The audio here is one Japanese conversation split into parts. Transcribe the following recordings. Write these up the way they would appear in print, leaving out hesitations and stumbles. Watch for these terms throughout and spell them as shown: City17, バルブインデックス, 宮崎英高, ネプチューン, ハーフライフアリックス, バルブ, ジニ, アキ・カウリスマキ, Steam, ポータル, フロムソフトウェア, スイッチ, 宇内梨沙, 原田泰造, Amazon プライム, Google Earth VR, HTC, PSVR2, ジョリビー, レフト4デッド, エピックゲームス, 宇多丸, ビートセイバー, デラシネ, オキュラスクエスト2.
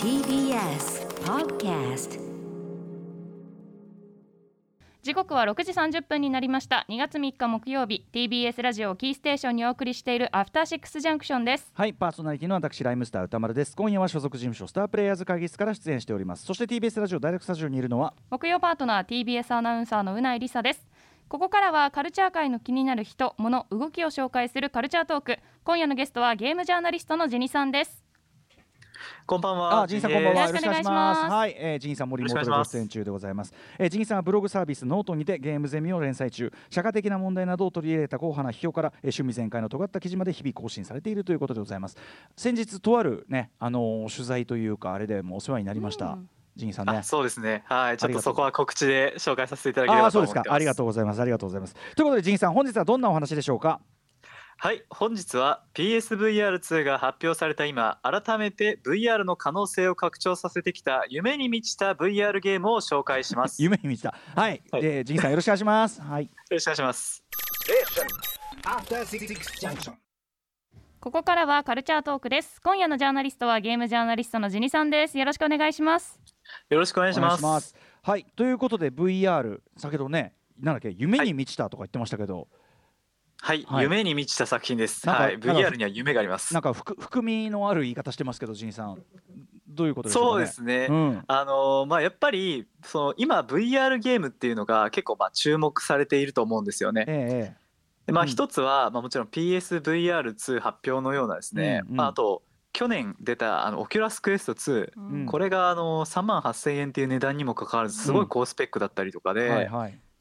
TBS Podcast。時刻は6時30分になりました。2月3日木曜日、 TBS ラジオキーステーションにお送りしているアフターシックスジャンクションです。はい、パーソナリティの私ライムスター宇多丸です。今夜は所属事務所スタープレイヤーズ会議室から出演しております。そして TBS ラジオ第6スタジオにいるのは木曜パートナー TBS アナウンサーの宇内梨沙です。ここからはカルチャー界の気になる人、物、動きを紹介するカルチャートーク。今夜のゲストはゲームジャーナリストのジニさんです。こんばんは。ジニさん、こんばんは。よろしくお願いします。はい、ジニさんもリモートでご出演中でございます。ジニさんはブログサービスノートにてゲームゼミを連載中、社会的な問題などを取り入れた硬派な批評から、趣味全開の尖った記事まで日々更新されているということでございます。先日とあるね、取材というかあれでもお世話になりました。ジニさんね。そうですね。はい、ちょっとそこは告知で紹介させていただければと思ってます。あ、そうですか。ありがとうございます。ありがとうございます。ということでジニさん、本日はどんなお話でしょうか。はい、本日は PSVR2 が発表された今、改めて VR の可能性を拡張させてきた夢に満ちた VR ゲームを紹介します。夢に満ちた。はい、ジニさんよろしくお願いします。はい、よろしくお願いします。ここからはカルチャートークです。今夜のジャーナリストはゲームジャーナリストのジニさんです。よろしくお願いします。よろしくお願いします。はい、ということで VR、 先ほどね、なんだっけ、夢に満ちたとか言ってましたけど、はい、夢に満ちた作品です。はい、VR には夢があります。なんか含みのある言い方してますけど、ジニさんどういうことですかね。そうですね、やっぱりその今 VR ゲームっていうのが結構注目されていると思うんですよね。で一つは、もちろん PSVR2 発表のようなですね、あと去年出たオキュラスクエスト2、これが38,000円っていう値段にもかかわらずすごい高スペックだったりとかで、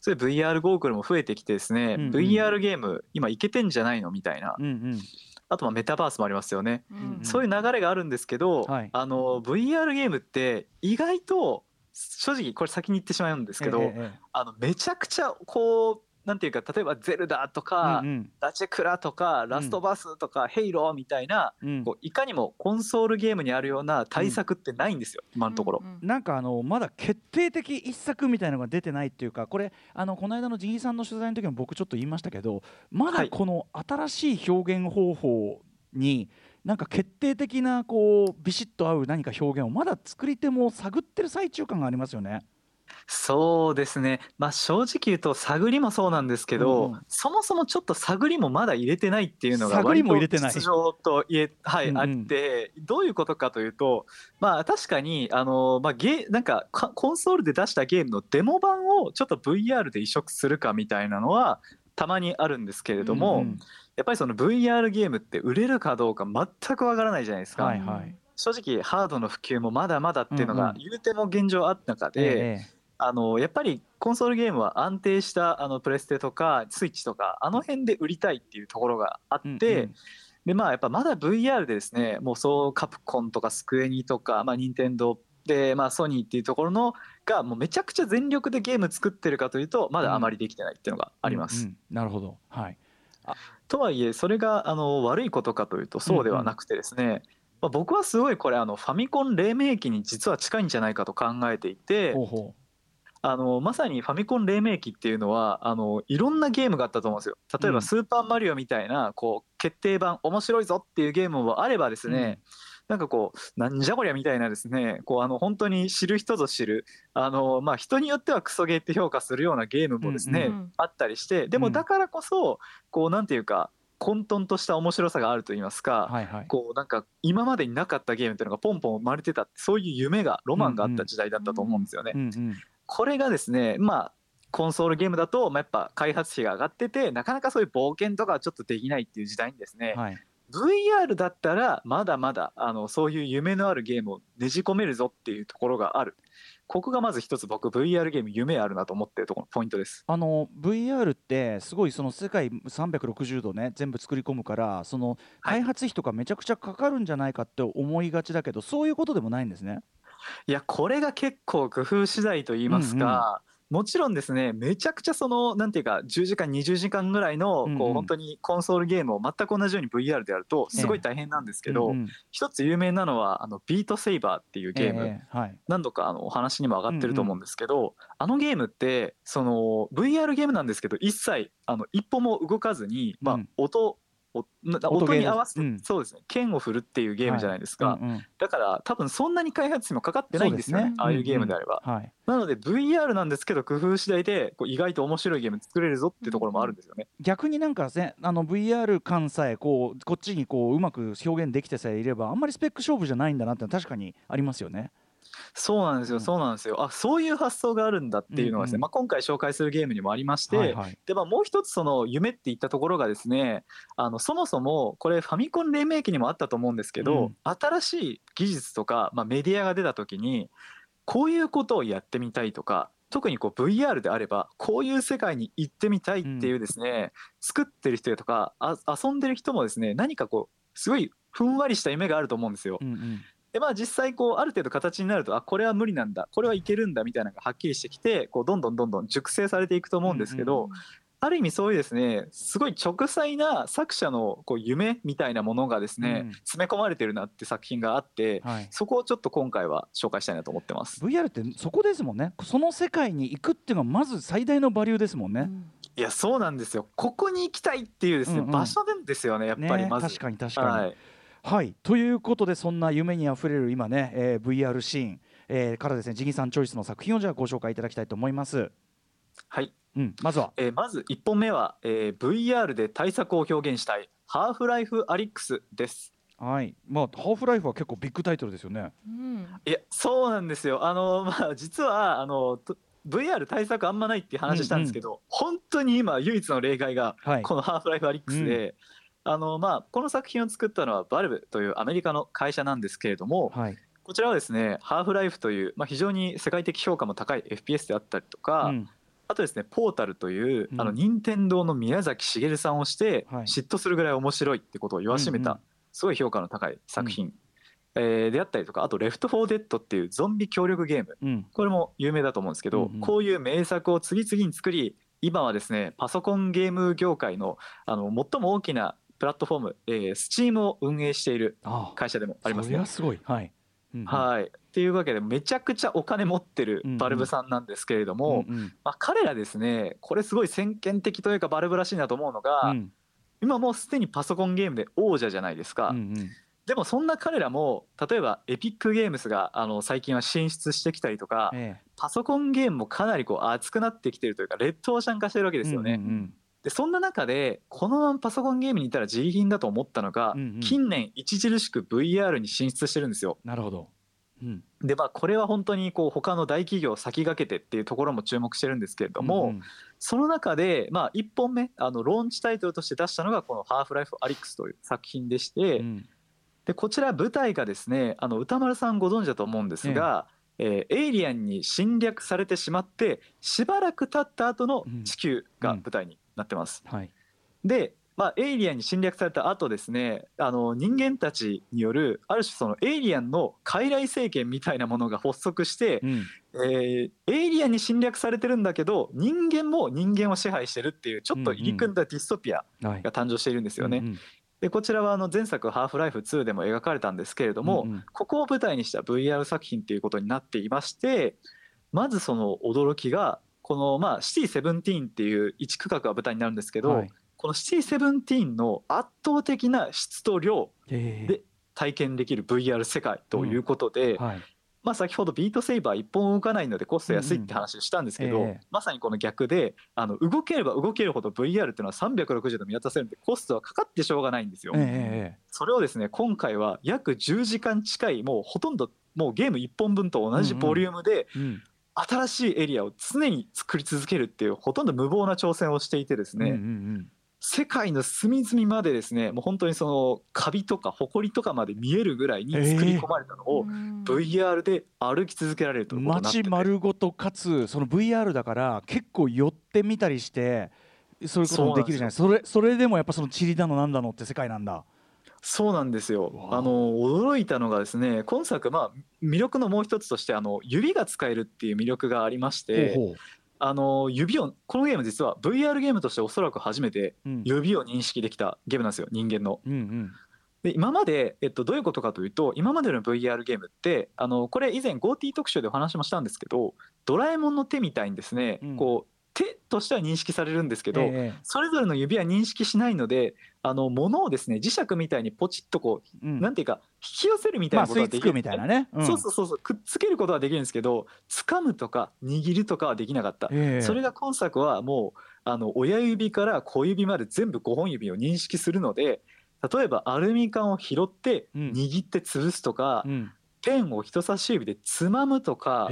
VR ゴーグルも増えてきてですね、VR ゲーム今いけてんじゃないのみたいな、あとメタバースもありますよね、そういう流れがあるんですけど、VR ゲームって意外と、正直これ先に言ってしまうんですけど、めちゃくちゃなんていうか、例えばゼルダとか、ダチェクラとかラストバスとか、ヘイローみたいな、いかにもコンソールゲームにあるような対策ってないんですよ、今のところ。なんかまだ決定的一作みたいなのが出てないっていうか、これこの間のジニさんの取材の時も僕ちょっと言いましたけど、まだこの新しい表現方法になんか決定的なビシッと合う何か表現をまだ作り手も探ってる最中感がありますよね。そうですね、正直言うと探りもそうなんですけど、そもそもちょっと探りもまだ入れてないっていうのが割と実情とあって、どういうことかというと、確かになんかコンソールで出したゲームのデモ版をちょっと VR で移植するかみたいなのはたまにあるんですけれども、やっぱりその VR ゲームって売れるかどうか全くわからないじゃないですか。正直ハードの普及もまだまだっていうのが言うても現状あった中で、やっぱりコンソールゲームは安定したプレステとかスイッチとか辺で売りたいっていうところがあって、でやっぱまだ VR でですね、もうカプコンとかスクエニとか任天堂でソニーっていうところのがもうめちゃくちゃ全力でゲーム作ってるかというと、まだあまりできてないっていうのがあります。なるほど。はい。とはいえそれが悪いことかというとそうではなくてですね、僕はすごいこれファミコン黎明期に実は近いんじゃないかと考えていて、まさにファミコン黎明期っていうのは、いろんなゲームがあったと思うんですよ。例えばスーパーマリオみたいな決定版面白いぞっていうゲームもあればですね、なんかなんじゃこりゃみたいなですね、本当に知る人ぞ知る、人によってはクソゲーって評価するようなゲームもですね、あったりして、でもだからこそなんていうか混沌とした面白さがあると言いますか、なんか今までになかったゲームというのがポンポン生まれてた、そういう夢がロマンがあった時代だったと思うんですよね。これがですね、コンソールゲームだと、やっぱ開発費が上がってて、なかなかそういう冒険とかはちょっとできないっていう時代にですね、VR だったらまだまだそういう夢のあるゲームをねじ込めるぞっていうところがある。ここがまず一つ、僕 VR ゲーム夢あるなと思ってるところのポイントです。VR ってすごい世界360度ね全部作り込むから、開発費とかめちゃくちゃかかるんじゃないかって思いがちだけど、そういうことでもないんですね。いや、これが結構工夫次第と言いますか、もちろんですね、めちゃくちゃなんていうか10時間20時間ぐらいの本当にコンソールゲームを全く同じように VR でやるとすごい大変なんですけど、一つ有名なのはビートセイバーっていうゲーム、何度かお話にも上がってると思うんですけど、ゲームってVR ゲームなんですけど、一切一歩も動かずに、音音に合わせて、うん、そうですね、剣を振るっていうゲームじゃないですか、はい、うんうん、だから多分そんなに開発費もかかってないんですよ ねああいうゲームであれば、うんうん、はい、なので VR なんですけど工夫次第でこう意外と面白いゲーム作れるぞっていうところもあるんですよね。逆になんか、ね、あの VR 感さえこっちにうまく表現できてさえいればあんまりスペック勝負じゃないんだなってのは確かにありますよね。そうなんですよ、うん、そうなんですよ。あ、そういう発想があるんだっていうのはですね、うんうん、まあ、今回紹介するゲームにもありまして、はいはい、で、まあ、もう一つその夢っていったところがですね、そもそもこれファミコン黎明期にもあったと思うんですけど、うん、新しい技術とか、まあ、メディアが出た時にこういうことをやってみたいとか、特にVR であればこういう世界に行ってみたいっていうですね、うん、作ってる人とか遊んでる人もですね、何かすごいふんわりした夢があると思うんですよ、うんうん、で、まあ、実際ある程度形になると、あ、これは無理なんだ、これはいけるんだみたいなのがはっきりしてきて、どんどんどんどん熟成されていくと思うんですけど、うんうん、ある意味そういうですね、すごい直細な作者の夢みたいなものがですね、うん、詰め込まれてるなって作品があって、はい、そこをちょっと今回は紹介したいなと思ってます。 VR ってそこですもんね。その世界に行くっていうのはまず最大のバリューですもんね、うん、いや、そうなんですよ。ここに行きたいっていうですね、うんうん、場所なんですよね、やっぱりまず、ね、確かに確かに、はい、はい、ということでそんな夢にあふれる今ね、VR シーン、からですね、ジギさんチョイスの作品をじゃあご紹介いただきたいと思います。はい、うん、まずは、まず1本目は、VR で大作を表現したいハーフライフアリックスです。はい、まあ、ハーフライフは結構ビッグタイトルですよね、うん、いや、そうなんですよ。まあ、実はVR 対策あんまないって話したんですけど、うんうん、本当に今唯一の例外がこのハーフライフアリックスで、はい、うん、まあ、この作品を作ったのはバルブというアメリカの会社なんですけれども、はい、こちらはですね、ハーフライフという、まあ、非常に世界的評価も高い FPS であったりとか、うん、あとですね、ポータルという、うん、任天堂の宮崎茂さんをして、はい、嫉妬するぐらい面白いってことを言わしめた、うんうん、すごい評価の高い作品、うん、であったりとか、あとレフト4デッドっていうゾンビ協力ゲーム、うん、これも有名だと思うんですけど、うんうん、こういう名作を次々に作り、今はですね、パソコンゲーム業界の最も大きなプラットフォーム、Steam を運営している会社でもありますね。ああ、それはすごい、はい、うんうん、はい、っていうわけでめちゃくちゃお金持ってるバルブさんなんですけれども、うんうん、まあ、彼らですね、これすごい先見的というかバルブらしいなと思うのが、うん、今もうすでにパソコンゲームで王者じゃないですか、うんうん、でもそんな彼らも例えばエピックゲームスが最近は進出してきたりとか、パソコンゲームもかなり熱くなってきてるというかレッドオーシャン化してるわけですよね、うんうんうん、でそんな中でこのままパソコンゲームにいたら自利品だと思ったのが、うんうん、近年著しく VR に進出してるんですよ。なるほど、うん、で、まあ、これは本当に他の大企業を先駆けてっていうところも注目してるんですけれども、うんうん、その中で、まあ、1本目ローンチタイトルとして出したのがこのハーフライフアリックスという作品でして、うん、でこちら舞台がですね、宇多丸さんご存知だと思うんですが、エイリアンに侵略されてしまってしばらく経った後の地球が舞台に、うんうんなってます、はい、で、まあ、エイリアンに侵略された後ですね、人間たちによるある種そのエイリアンの傀儡政権みたいなものが発足して、うん、エイリアンに侵略されてるんだけど人間も人間を支配してるっていうちょっと入り組んだディストピアが誕生しているんですよね、うんうんはい、でこちらは前作ハーフライフ2でも描かれたんですけれども、うんうん、ここを舞台にした VR 作品っていうことになっていまして、まずその驚きがこのまあCity17っていう1区画が舞台になるんですけど、はい、このCity17の圧倒的な質と量で体験できる VR 世界ということで、うんはいまあ、先ほどビートセイバー1本動かないのでコスト安いって話をしたんですけど、うんまさにこの逆で動ければ動けるほど VR っていうのは360度見渡せるんでコストはかかってしょうがないんですよ、それをですね今回は約10時間近いもうほとんどもうゲーム1本分と同じボリュームで、うんうんうん新しいエリアを常に作り続けるっていうほとんど無謀な挑戦をしていてですね、うんうんうん、世界の隅々までですねもう本当にそのカビとかホコリとかまで見えるぐらいに作り込まれたのを VR で歩き続けられるということになってて、街丸ごとかつその VR だから結構寄ってみたりしてそういうこともできるじゃないですか。それでもやっぱそのチリだのなんだのって世界なんだ。そうなんですよ。驚いたのがですね今作、まあ、魅力のもう一つとして指が使えるっていう魅力がありまして指をこのゲーム実は VR ゲームとしておそらく初めて指を認識できたゲームなんですよ、人間の、うんうん、で今まで、どういうことかというと今までの VR ゲームってこれ以前 GoT 特集でお話もしたんですけどドラえもんの手みたいにですね、うん、手としては認識されるんですけど、それぞれの指は認識しないので、物をですね、磁石みたいにポチッとこう、なんていうか引き寄せるみたいなことはできる、くっつけることはできるんですけど、掴むとか握るとかはできなかった、それが今作はもう親指から小指まで全部5本指を認識するので、例えばアルミ缶を拾って握って潰すとか、ペンを人差し指でつまむとか、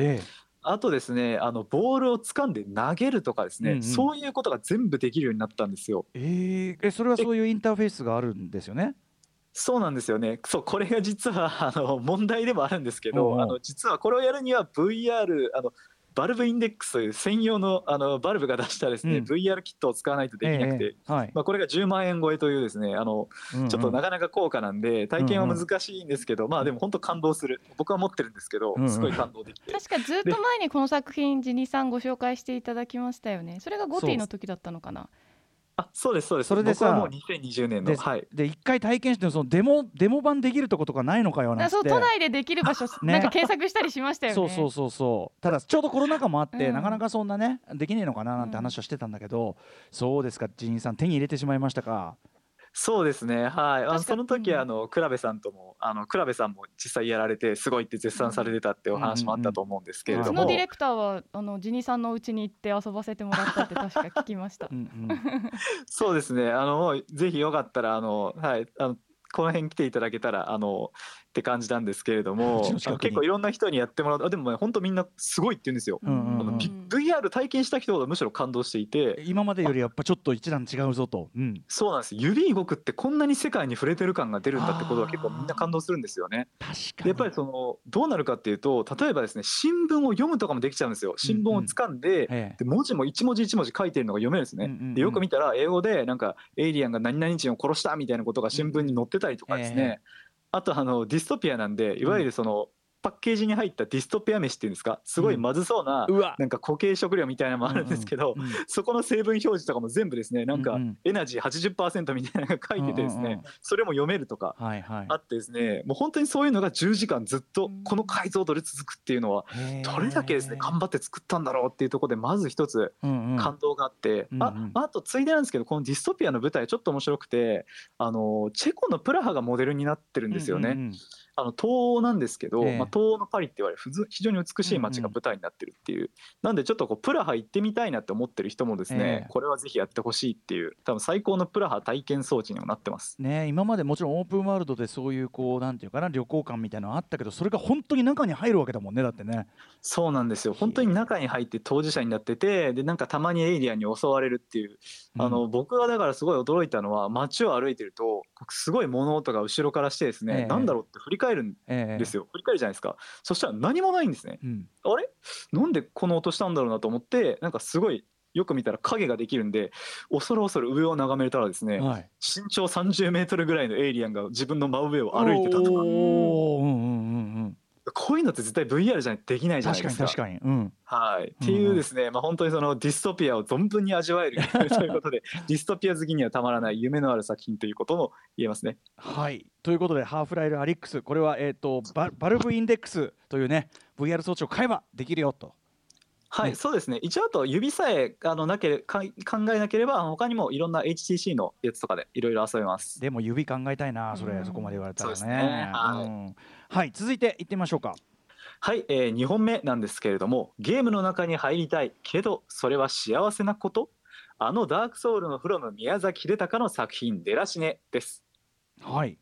あとですね、ボールを掴んで投げるとかですね、そういうことが全部できるようになったんですよ。それはそういうインターフェースがあるんですよね。そうなんですよね。そう、これが実は問題でもあるんですけど、実はこれをやるには VR、バルブインデックスという専用のバルブが出したですね、VR キットを使わないとできなくて、これが10万円超えというですね、ちょっとなかなか高価なんで体験は難しいんですけど、まあでも本当感動する、僕は持ってるんですけど、すごい感動できて、確かずっと前にこの作品ジニさんご紹介していただきましたよね。それがゴティの時だったのかな。そうですそうです。それでさ、僕はもう2020年ので一回体験しても、そのデモ版できるとことかないのかよなんて、都内でできる場所なんか検索したりしましたよね。そうただちょうどコロナ禍もあって、なかなかそんなねできねえのかななんて話をしてたんだけど、そうですか、ジニさん手に入れてしまいましたか。そうですね、はい、その時倉部さんとも倉部さんも実際やられてすごいって絶賛されてたってお話もあったと思うんですけれども、うちのディレクターはジニさんの家に行って遊ばせてもらったって確か聞きましたそうですね、ぜひよかったらこの辺来ていただけたらって感じなんですけれども、結構いろんな人にやってもらう。でも本当みんなすごいって言うんですよ。VR 体験した人ほどむしろ感動していて、今までよりやっぱちょっと一段違うぞと、そうなんです。指動くってこんなに世界に触れてる感が出るんだってことは結構みんな感動するんですよね。確かにやっぱりどうなるかっていうと、例えばですね、新聞を読むとかもできちゃうんですよ。新聞を掴んで文字も一文字一文字書いてるのが読めるんですね。でよく見たら英語でなんかエイリアンが何々人を殺したみたいなことが新聞に載ってたりとかですね。あとディストピアなんで、いわゆるパッケージに入ったディストピア飯っていうんですか、すごいまずそうななんか固形食料みたいなのもあるんですけど、そこの成分表示とかも全部ですね、なんかエナジー 80% みたいなのが書いててですね、それも読めるとかあってですね、もう本当にそういうのが10時間ずっとこの解像度で続くっていうのは、どれだけですね頑張って作ったんだろうっていうところで、まず一つ感動があって、あとついでなんですけど、このディストピアの舞台ちょっと面白くて、チェコのプラハがモデルになってるんですよね。東欧なんですけど、東欧のパリって言われる非常に美しい街が舞台になってるっていう、なんでちょっとプラハ行ってみたいなって思ってる人もですね、これはぜひやってほしいっていう、多分最高のプラハ体験装置にもなってますね。今までもちろんオープンワールドでそういうこうなんていうかな、旅行感みたいなのあったけど、それが本当に中に入るわけだもんね。だってね、そうなんですよ。本当に中に入って当事者になってて、でなんかたまにエイリアンに襲われるっていう、僕がだからすごい驚いたのは、街を歩いてるとすごい物音が後ろからしてですね、なんだろうって振り返るじゃないですか。そしたら何もないんですね。あれなんでこの音したんだろうなと思って、なんかすごいよく見たら影ができるんで、恐る恐る上を眺めたらですね、身長30メートルぐらいのエイリアンが自分の真上を歩いてたとか。こういうのって絶対 VR じゃできないじゃないですか。確かに確かに。はい。っていうですね、本当にディストピアを存分に味わえるということで、ディストピア好きにはたまらない夢のある作品ということも言えますね。はい。ということで、ハーフライルアリックス、これはバルブインデックスというね VR 装置を買えばできるよと。はい、そうですね。一応あと指さえ考えなければ、他にもいろんな HTC のやつとかでいろいろ遊べます。でも指考えたいな、そこまで言われたらね。そうですね、はい、続いていってみましょうか。はい、2本目なんですけれども、ゲームの中に入りたいけどそれは幸せなこと、ダークソウルのfrom宮崎英高の作品デラシネです。はい、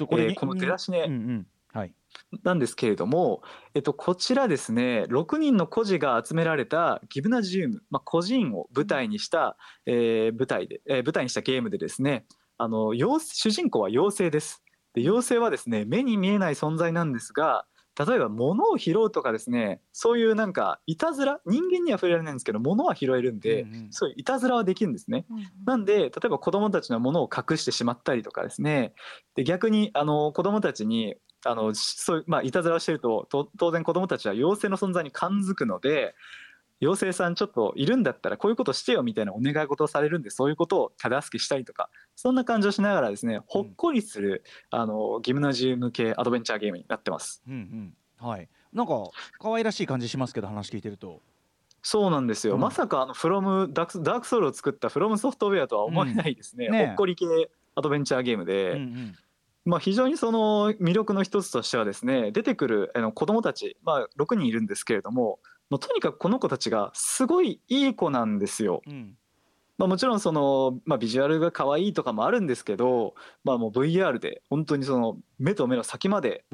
このデラシネ、はいなんですけれども、こちらですね、6人の孤児が集められたギムナジウム、孤児院を舞台にした、舞台にしたゲームでですね、主人公は妖精です。で妖精はですね、目に見えない存在なんですが、例えば物を拾うとかですね、そういうなんかいたずら、人間には触れられないんですけど物は拾えるんで、そういういたずらはできるんですね。なんで例えば子どもたちの物を隠してしまったりとかですね、で逆に子どもたちにいたずらをしてると当然子どもたちは妖精の存在に感づくので、妖精さんちょっといるんだったらこういうことしてよみたいなお願い事をされるんで、そういうことを手助けしたりとか、そんな感じをしながらですね、ほっこりするギムナジウム系アドベンチャーゲームになってます。はい、なんか可愛らしい感じしますけど、話聞いてると。そうなんですよ、うん、まさかダークソウルを作ったフロムソフトウェアとは思えないですね、うん、ね、ほっこり系アドベンチャーゲームで、うんうん、まあ、非常にその魅力の一つとしてはですね、出てくる子どもたち、まあ、6人いるんですけれども、とにかくこの子たちがすごいいい子なんですよ、うん、まあ、もちろんその、まあ、ビジュアルが可愛いとかもあるんですけど、まあ、もう VR で本当にその目と目の先まで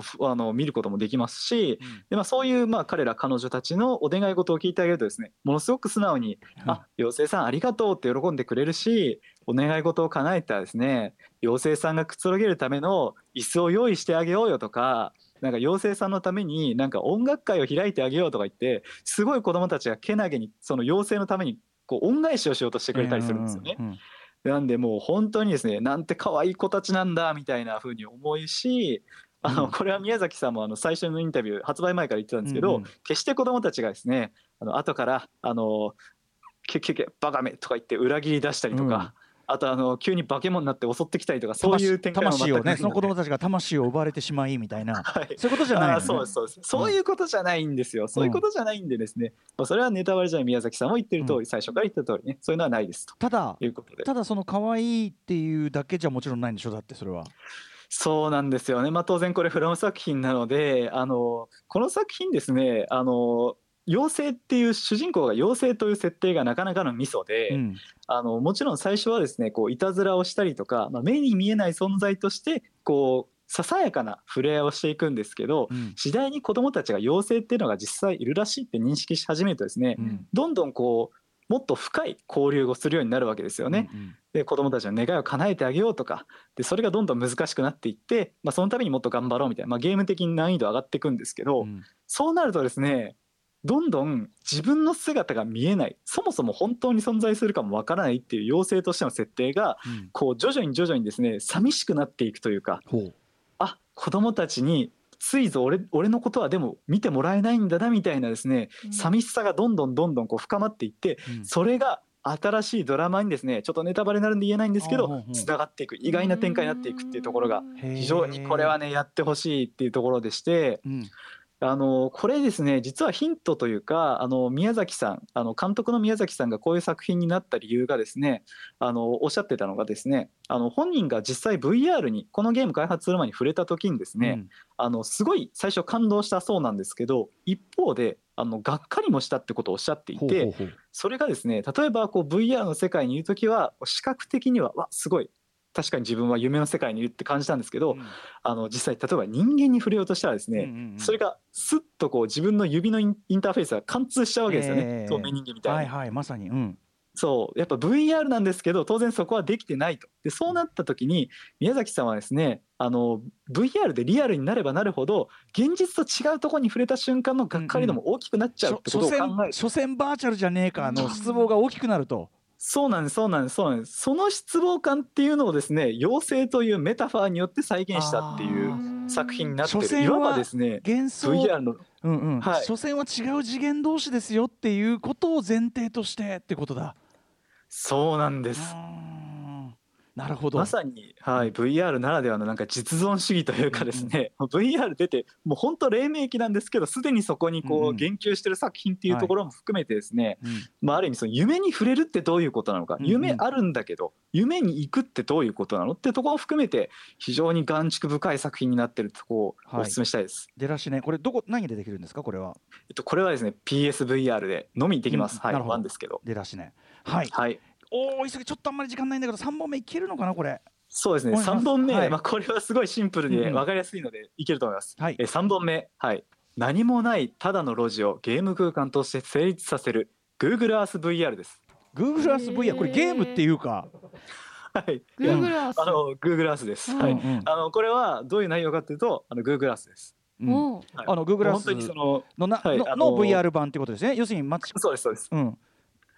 見ることもできますし、うん、でまあ、そういうまあ彼ら彼女たちのお願い事を聞いてあげるとですね、ものすごく素直に、うん、あ、妖精さんありがとうって喜んでくれるし、お願い事を叶えたらですね、妖精さんがくつろげるための椅子を用意してあげようよとか、なんか妖精さんのためになんか音楽会を開いてあげようとか言って、すごい子どもたちがけなげにその妖精のためにこう恩返しをしようとしてくれたりするんですよね、うんうんうん、なんでもう本当にですね、なんて可愛い子たちなんだみたいな風に思うし、これは宮崎さんも最初のインタビュー発売前から言ってたんですけど、うんうん、決して子どもたちがですね、後からバカめとか言って裏切り出したりとか、うん、あと急に化け物になって襲ってきたりとか、そういう展開も全くないので、ね、その子供たちが魂を奪われてしまいみたいな、はい、そういうことじゃない、ね、そうです、うん、そういうことじゃないんですよ、そういうことじゃないんでですね、うん、それはネタバレじゃない、宮崎さんも言ってる通り、うん、最初から言った通りね、そういうのはないですと。いうことで、ただその可愛いっていうだけじゃもちろんないんでしょ、だってそれは。そうなんですよね、まあ、当然これフロム作品なので、この作品ですね、妖精っていう主人公が妖精という設定がなかなかのミソで、うん、もちろん最初はですね、こういたずらをしたりとか、まあ、目に見えない存在としてこうささやかな触れ合いをしていくんですけど、うん、次第に子どもたちが妖精っていうのが実際いるらしいって認識し始めるとですね、うん、どんどんこうもっと深い交流をするようになるわけですよね、うんうん、で子どもたちの願いを叶えてあげようとかで、それがどんどん難しくなっていって、まあ、そのためにもっと頑張ろうみたいな、まあ、ゲーム的に難易度上がっていくんですけど、うん、そうなるとですね、どんどん自分の姿が見えない、そもそも本当に存在するかもわからないっていう妖精としての設定が、うん、こう徐々にですね、寂しくなっていくというか、ほう、あ、子供たちについぞ 俺のことはでも見てもらえないんだなみたいなですね、うん、寂しさがどんどんこう深まっていって、うん、それが新しいドラマにですね、ちょっとネタバレになるんで言えないんですけど、つながっていく、意外な展開になっていくっていうところが非常にこれはね、やってほしいっていうところでして、うん、これですね、実はヒントというか、宮崎さん、監督の宮崎さんがこういう作品になった理由がですね、おっしゃってたのがですね、本人が実際 VR にこのゲーム開発する前に触れた時にですね、うん、すごい最初感動したそうなんですけど、一方でがっかりもしたってことをおっしゃっていて、ほう、それがですね、例えばこう VR の世界にいるときは視覚的にはわ、すごい確かに自分は夢の世界にいるって感じたんですけど、うん、実際例えば人間に触れようとしたらですね、うんうんうん、それがスッとこう自分の指のインターフェースが貫通しちゃうわけですよね、透明人間みたいな、はいはい、まさに、うん、そうやっぱ VR なんですけど、当然そこはできてないと。でそうなった時に宮崎さんはですね、VR でリアルになればなるほど現実と違うところに触れた瞬間のがっかり度も大きくなっちゃうってことを考える、うんうん、所詮バーチャルじゃねえかの失望が大きくなると。そうなんです。その失望感っていうのをですね、妖精というメタファーによって再現したっていう作品になってる。所詮はですね、幻想 VR の、うんうん、はい、所詮は違う次元同士ですよっていうことを前提としてってことだ。そうなんです。なるほど。まさに、はい、VR ならではのなんか実存主義というかですね、うんうん、VR 出てもう本当黎明期なんですけど、すでにそこにこう言及してる作品っていうところも含めてですね、はい、まあ、ある意味その夢に触れるってどういうことなのか、うんうん、夢あるんだけど夢に行くってどういうことなのってところを含めて非常に眼蓄深い作品になってるとこをお勧めしたいです。はい、出だしね、これどこ何でできるんですかこれは。これはですね PSVR でのみできます。うん、はい、なるほど。なんですけど。出だしね。はい。はい。おー、急ぎちょっとあんまり時間ないんだけど3本目いけるのかなこれ。そうですね、3本目、はい、まあ、これはすごいシンプルで分かりやすいのでいけると思います、はい、3本目、はい、何もないただの路地をゲーム空間として成立させる Google Earth VR です。 Google Earth VR、 これゲームっていうかはい、Google Earth、 Google Earth です、うんうん、はい、これはどういう内容かというとGoogle Earth です。うん、はい、Google Earth の VR 版ってことですね。要するにそうです、うん、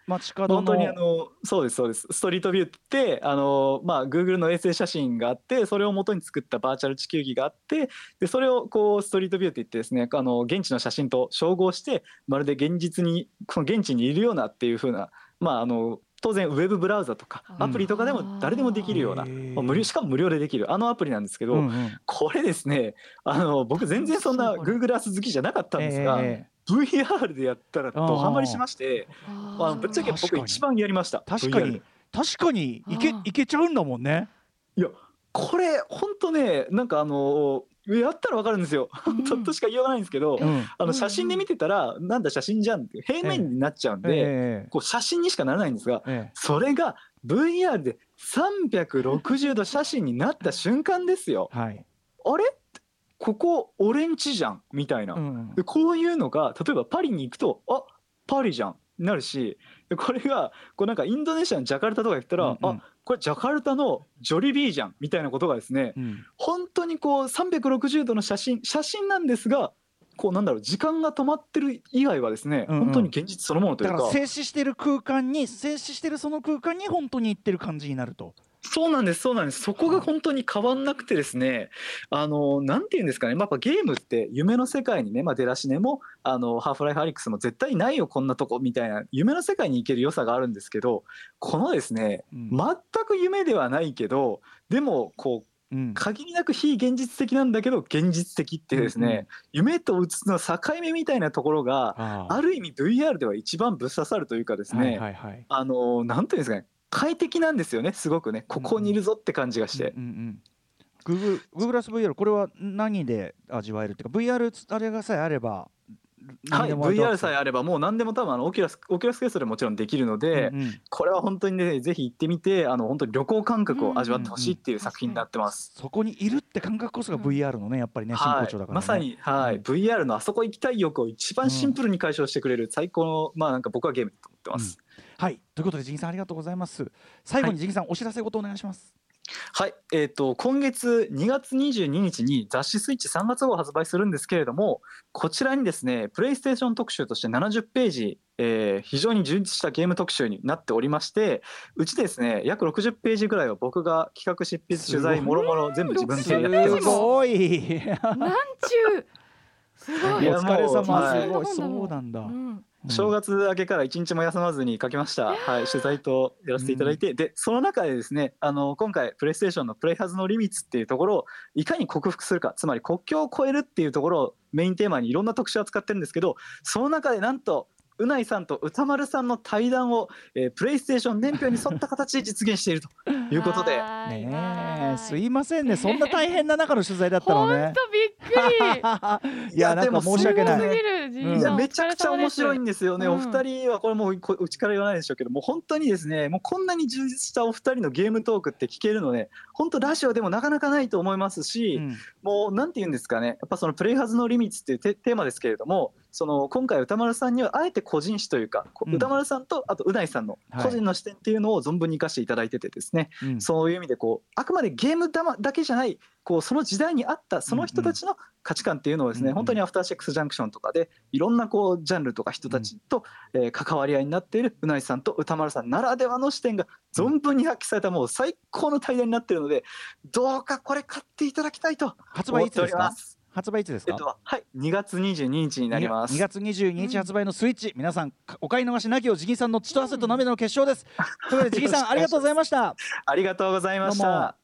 街角の本当にそうですストリートビューってまあ Google の衛星写真があって、それを元に作ったバーチャル地球儀があって、でそれをこうストリートビューって言ってですね、現地の写真と照合してまるで現地にいるようなっていう風な、まあ当然ウェブブラウザとかアプリとかでも誰でもできるような、無料しかも無料でできるアプリなんですけど、うんうん、これですね僕全然そんな Google Earth 好きじゃなかったんですが VR でやったらドハマりしまして、ぶっちゃけ僕一番やりました。確かにいけちゃうんだもんね。いやこれ本当ね、なんかやったら分かるんですよ、ちょっとしか言いようがないんですけど、写真で見てたらなんだ写真じゃんって平面になっちゃうんで、こう写真にしかならないんですが、それが VR で360度写真になった瞬間ですよ、あれここ俺んちじゃんみたいな、でこういうのが例えばパリに行くとあパリじゃんなるし、これがこうなんかインドネシアのジャカルタとか行ったら、あこれジャカルタのジョリビーじゃんみたいなことがですね、本当にこう360度の写真なんですが、こうなんだろう時間が止まってる以外はですね、本当に現実そのものというか、だから静止してるその空間に本当に行ってる感じになると。そうなんです。そこが本当に変わんなくてですね、なんていうんですかね、まあ、やっぱゲームって夢の世界にね、まあ、デラシネもハーフライフアリックスも絶対ないよこんなとこみたいな夢の世界に行ける良さがあるんですけど、このですね、全く夢ではないけどでもこう限りなく非現実的なんだけど現実的ってですね、夢とうつの境目みたいなところがある意味 VR では一番ぶっ刺さるというかですね、なんていうんですかね、快適なんですよね、すごくね、ここにいるぞって感じがして、Google Earth VR これは何で味わえるっていうか、 VR あれがさえあれば、はい、VR さえあればもう何でも多分オキュラスクエストでもちろんできるので、これは本当にねぜひ行ってみて、本当に旅行感覚を味わってほしいっていう作品になってます、そこにいるって感覚こそが VR のねやっぱりね真骨頂だからね、まさに、VR のあそこ行きたい欲を一番シンプルに解消してくれる最高の、なんか僕はゲームと思ってます、はい、ということでジンさんありがとうございます。最後にジンさん、お知らせごとお願いします。はい、今月2月22日に雑誌スイッチ3月号を発売するんですけれども、こちらにですねプレイステーション特集として70ページ、非常に充実したゲーム特集になっておりまして、うちですね約60ページぐらいは僕が企画執筆取材もろもろ全部自分でやってます。すごいなんちゅうすごい、お疲れ様。すごい、そうなんだ、正月明けから一日も休まずに書きました、取材とやらせていただいて、でその中でですね今回プレイステーションのプレイハズのリミッツっていうところをいかに克服するか、つまり国境を越えるっていうところをメインテーマにいろんな特集を扱ってるんですけど、その中でなんと宇内さんと宇多丸さんの対談を、プレイステーション年表に沿った形で実現しているということでね、すいませんねそんな大変な中の取材だったのね、本当びっくりいやなんか申し訳ない、いやめちゃくちゃ面白いんですよね、お二人はこれもううちから言わないでしょうけども、本当にですねもうこんなに充実したお二人のゲームトークって聞けるので、本当ラジオでもなかなかないと思いますし、もうなんていうんですかね、やっぱそのプレイハズのリミッツっていうテーマですけれども、その今回宇多丸さんにはあえて個人誌というか、宇多丸さんとあと宇内さんの個人の視点っていうのを存分に生かしていただいててですね、そういう意味でこうあくまでゲームだけじゃない、こうその時代にあったその人たちの価値観っていうのをですね、本当にアフターシックスジャンクションとかでいろんなこうジャンルとか人たちと関わり合いになっている宇内さんと宇多丸さんならではの視点が存分に発揮されたもう最高の対談になっているので、どうかこれ買っていただきたいと思っております。発売いつですか？はい、2月22日になります。2月22日発売のスイッチ、皆さんお買い逃しなきをジギさんの血と汗と涙の結晶です。ということでジギさんありがとうございました。ありがとうございました。